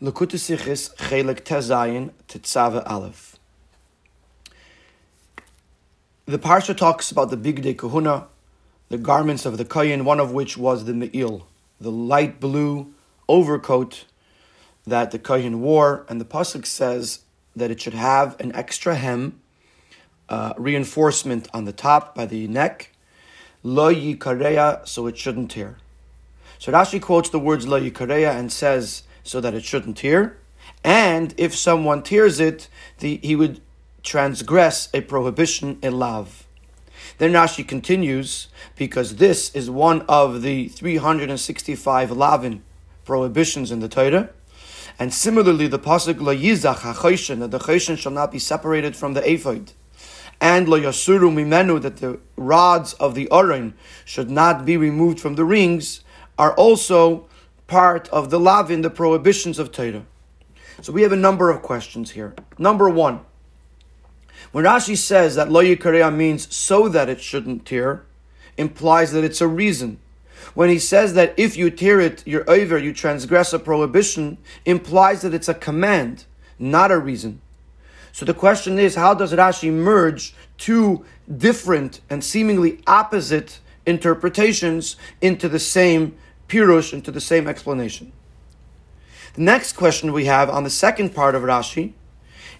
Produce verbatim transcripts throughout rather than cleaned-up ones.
L'kutusichis chelik tezayin tetzava aleph. The Parsha talks about the Bigdei Kehuna, the garments of the Kohen, one of which was the me'il, the light blue overcoat that the Kohen wore, and the Pasuk says that it should have an extra hem, uh, reinforcement on the top by the neck, lo yikareya, so it shouldn't tear. So Rashi quotes the words lo yikareya and says, so that it shouldn't tear, and if someone tears it, the, he would transgress a prohibition, a lav. Then Rashi continues, because this is one of the three hundred sixty-five lavin prohibitions in the Torah, and similarly the pasuk lo yizach choshen, that the choshen shall not be separated from the ephod, and lo yasuru mimenu, that the rods of the aron should not be removed from the rings, are also part of the lavin, the prohibitions of Torah. So we have a number of questions here. Number one, when Rashi says that lo yikareya means so that it shouldn't tear, implies that it's a reason. When he says that if you tear it, you're over, you transgress a prohibition, implies that it's a command, not a reason. So the question is, how does Rashi merge two different and seemingly opposite interpretations into the same Pirush, into the same explanation? The next question we have on the second part of Rashi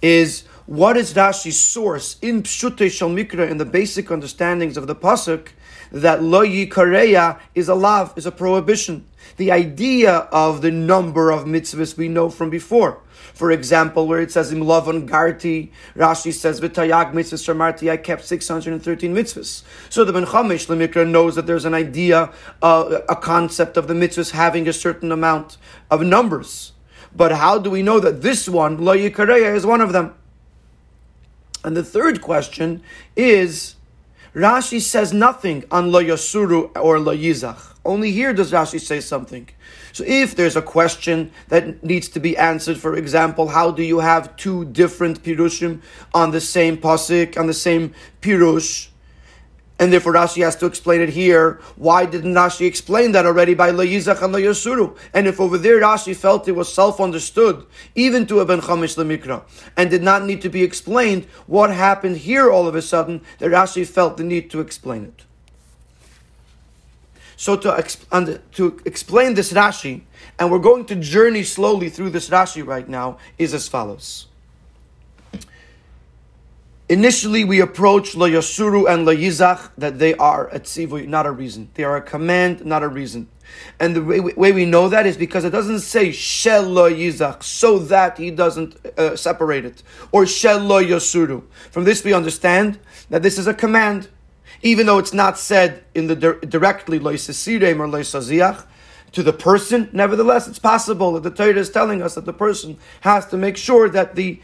is, what is Rashi's source in Pshutei Shel Mikra, in the basic understandings of the Pasuk, that lo yikareya is a lav, is a prohibition? The idea of the number of mitzvahs we know from before. For example, where it says Im Lovan Garti, Rashi says v'tayag mitzvahs shamarti, I kept six hundred thirteen mitzvahs. So the Ben Chamish le'Mikra knows that there's an idea, uh, a concept of the mitzvahs having a certain amount of numbers. But how do we know that this one, lo yikareya, is one of them? And the third question is, Rashi says nothing on lo yasuru or lo yizach. Only here does Rashi say something. So if there's a question that needs to be answered, for example, how do you have two different pirushim on the same pasuk, on the same pirush? And therefore Rashi has to explain it here. Why didn't Rashi explain that already by lo yizach and lo yasuru? And if over there Rashi felt it was self-understood, even to a Ben Chamish le'Mikra, and did not need to be explained, what happened here all of a sudden that Rashi felt the need to explain it? So to, exp- to explain this Rashi, and we're going to journey slowly through this Rashi right now, is as follows. Initially, we approach lo yasuru and lo yizach, that they are a tzivui, not a reason. They are a command, not a reason. And the way we, way we know that is because it doesn't say shelo yizach, so that he doesn't uh, separate it, or shelo yasuru. From this, we understand that this is a command, even though it's not said in the di- directly lo yisasirem or lo yisaziach to the person. Nevertheless, it's possible that the Torah is telling us that the person has to make sure that the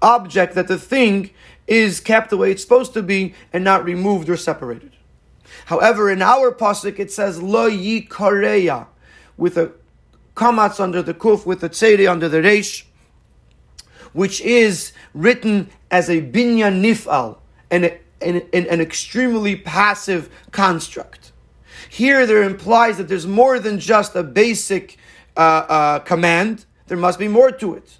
object, that the thing, is kept the way it's supposed to be and not removed or separated. However, in our pasuk it says lo yikareya, with a kamatz under the kuf, with a tzeri under the resh, which is written as a binyan nif'al, an, an, an extremely passive construct. Here there implies that there's more than just a basic uh, uh, command. There must be more to it.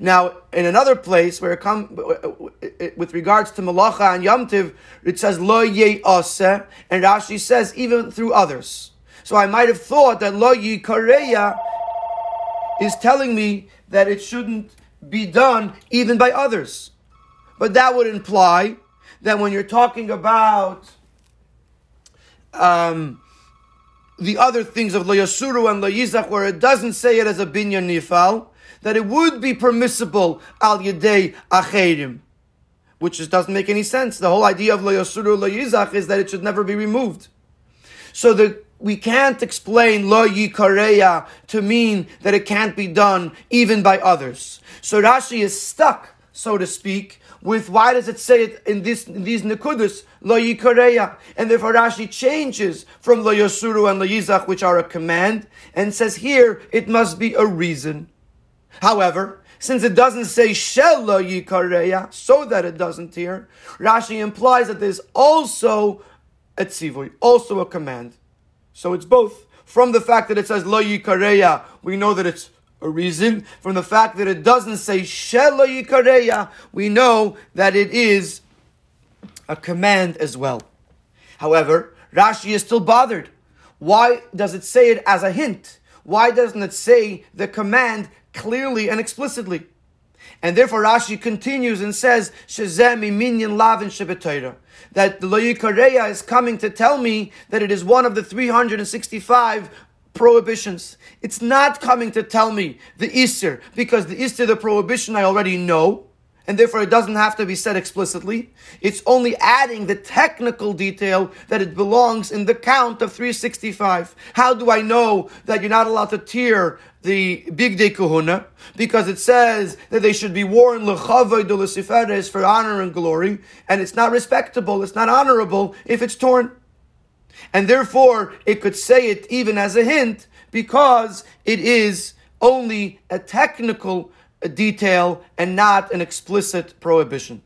Now, in another place where it comes with regards to melacha and yamtiv, it says lo ye'aseh, and Rashi says even through others. So I might have thought that lo yikareya is telling me that it shouldn't be done even by others, but that would imply that when you're talking about um, the other things of lo yasuru and lo yizach, where it doesn't say it as a binyan nifal, that it would be permissible al yidei acherim, which just doesn't make any sense. The whole idea of lo yasuru lo yizach is that it should never be removed. So the, we can't explain lo yikareya to mean that it can't be done even by others. So Rashi is stuck, so to speak, with why does it say it in, this, in these nekudus, lo yikareya? And therefore Rashi changes from lo yasuru and lo yizach, which are a command, and says here it must be a reason. However, since it doesn't say shelo yikareya, so that it doesn't tear, Rashi implies that there's also a tzivui, also a command. So it's both. From the fact that it says lo yikareya, we know that it's a reason from the fact that it doesn't say shelo yikareya. We know that it is a command as well. However, Rashi is still bothered. Why does it say it as a hint? Why doesn't it say the command clearly and explicitly? And therefore Rashi continues and says, Shezemi minyan lavin shebetoira, that the lo yikareya is coming to tell me that it is one of the three hundred sixty-five prohibitions. It's not coming to tell me the Easter, because the Easter, the prohibition, I already know, and therefore it doesn't have to be said explicitly. It's only adding the technical detail that it belongs in the count of three sixty-five. How do I know that you're not allowed to tear the Bigdei Kehuna? Because it says that they should be worn for honor and glory, and it's not respectable, it's not honorable if it's torn. And therefore, it could say it even as a hint, because it is only a technical detail and not an explicit prohibition.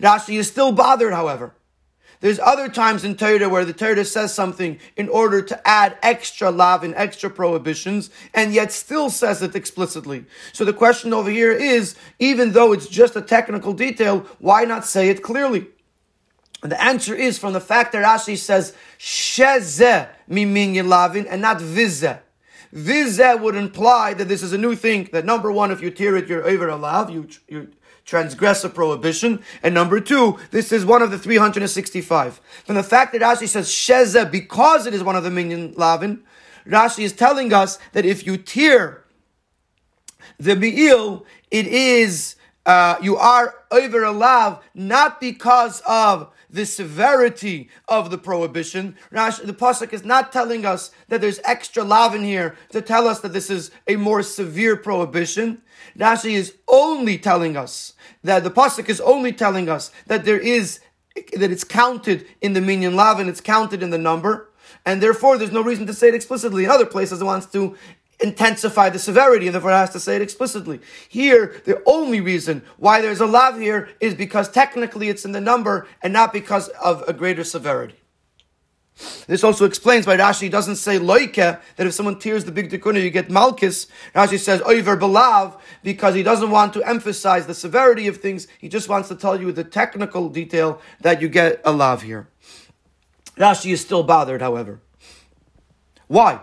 Rashi is still bothered, however. There's other times in Torah where the Torah says something in order to add extra lavin, extra prohibitions, and yet still says it explicitly. So the question over here is, even though it's just a technical detail, why not say it clearly? And the answer is from the fact that Rashi says shezeh minyan lavin and not vizeh. Vizeh would imply that this is a new thing. That number one, if you tear it, you're over a lav, you you transgress a prohibition. And number two, this is one of the three hundred sixty-five. From the fact that Rashi says shezeh because it is one of the minyan lavin, Rashi is telling us that if you tear the be'il, it is uh, you are over a lav not because of the severity of the prohibition. Rashi, the Pasuk is not telling us that there's extra lavin here to tell us that this is a more severe prohibition. Rashi is only telling us that the Pasuk is only telling us that there is, that it's counted in the minyan lavin, it's counted in the number, and therefore there's no reason to say it explicitly. In other places it wants to intensify the severity, and therefore it has to say it explicitly. Here, the only reason why there's a lav here is because technically it's in the number and not because of a greater severity. This also explains why Rashi doesn't say loike, that if someone tears the Big Tikkuna, you get malchus. Rashi says oiver belav, because he doesn't want to emphasize the severity of things. He just wants to tell you the technical detail that you get a lav here. Rashi is still bothered, however. Why?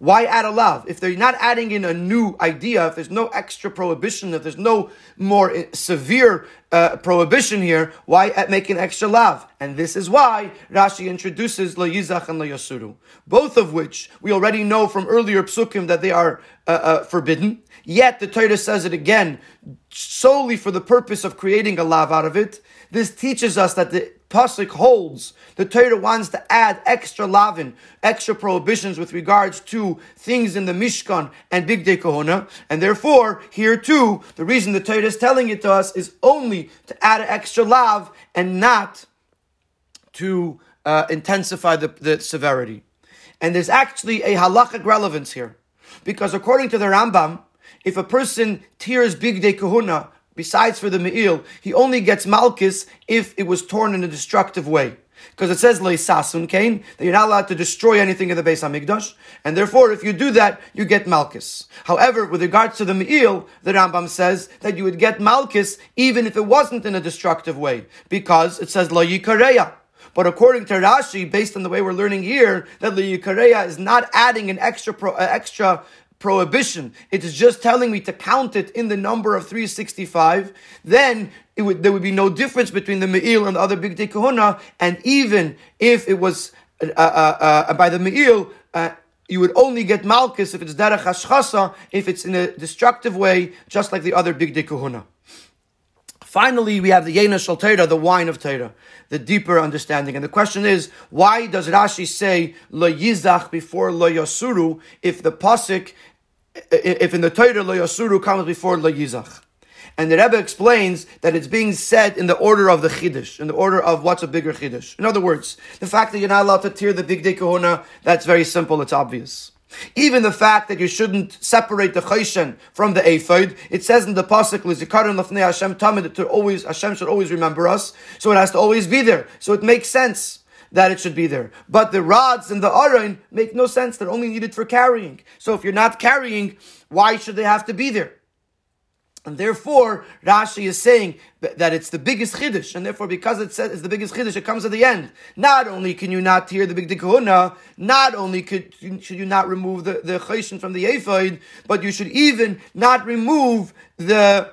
Why add a lav? If they're not adding in a new idea, if there's no extra prohibition, if there's no more severe uh, prohibition here, why make an extra lav? And this is why Rashi introduces lo yizach and lo yasuru, both of which we already know from earlier psukim that they are uh, uh, forbidden. Yet the Torah says it again, solely for the purpose of creating a lav out of it. This teaches us that the Pasuk holds the Torah wants to add extra lavin, extra prohibitions with regards to things in the Mishkan and Bigdei Kehuna, and therefore here too the reason the Torah is telling it to us is only to add an extra lav and not to uh, intensify the, the severity. And there's actually a halachic relevance here, because according to the Rambam, if a person tears Bigdei Kehuna, besides for the me'il, he only gets malchus if it was torn in a destructive way. Because it says, le'isasun kain, that you're not allowed to destroy anything in the Beis HaMikdash. And therefore, if you do that, you get malchus. However, with regards to the me'il, the Rambam says that you would get malchus even if it wasn't in a destructive way. Because it says, lo yikareya. But according to Rashi, based on the way we're learning here, that lo yikareya is not adding an extra pro, uh, extra prohibition, it is just telling me to count it in the number of three sixty-five, then it would, there would be no difference between the me'il and the other Bigdei Kehuna, and even if it was uh, uh, uh, by the me'il, uh, you would only get malchus if it's derech hashchasa, if it's in a destructive way, just like the other Bigdei Kehuna. Finally, we have the Yena Shel Torah, the wine of Torah, the deeper understanding. And the question is, why does Rashi say lo yizach before lo yasuru if the pasuk, if in the Torah lo yasuru comes before lo yizach? And the Rebbe explains that it's being said in the order of the Chiddush, in the order of what's a bigger Chiddush. In other words, the fact that you're not allowed to tear the Bigdei Kehuna, that's very simple, it's obvious. Even the fact that you shouldn't separate the choshen from the ephod, it says in the pasuk, "Lizikaron lefnei Hashem tamid," that always Hashem should always remember us, so it has to always be there. So it makes sense. that it should be there. But the rods and the aron make no sense. They're only needed for carrying. So if you're not carrying, why should they have to be there? And therefore, Rashi is saying that it's the biggest Chiddush, and therefore because it says it's the biggest Chiddush, it comes at the end. Not only can you not tear the Bigdei Kehuna, not only could, should you not remove the, the choshen from the ephod, but you should even not remove the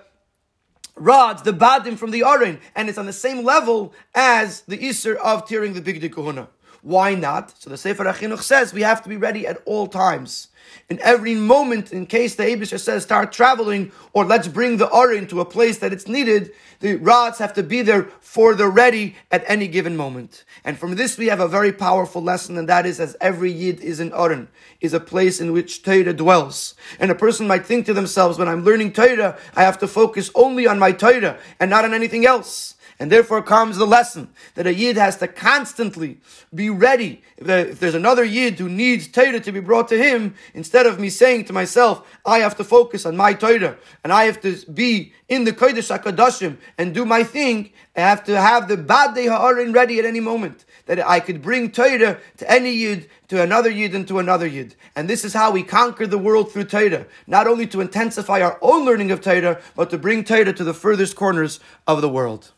rods, the badim from the aron, and it's on the same level as the iser of tearing the Bigdei Kehuna. Why not? So the Sefer HaChinuch says we have to be ready at all times. In every moment, in case the Eibusher says start traveling or let's bring the aron to a place that it's needed, the rods have to be there for the ready at any given moment. And from this we have a very powerful lesson, and that is as every Yid is an aron, is a place in which Toida dwells. And a person might think to themselves, when I'm learning Toida, I have to focus only on my Toida and not on anything else. And therefore comes the lesson that a Yid has to constantly be ready. If there's another Yid who needs Toida to be brought to him, instead of me saying to myself, I have to focus on my Toida, and I have to be in the Kodesh HaKodashim and do my thing, I have to have the Badei Ha'aron ready at any moment, that I could bring Toida to any Yid, to another Yid, and to another Yid. And this is how we conquer the world through Toida, not only to intensify our own learning of Toida, but to bring Toida to the furthest corners of the world.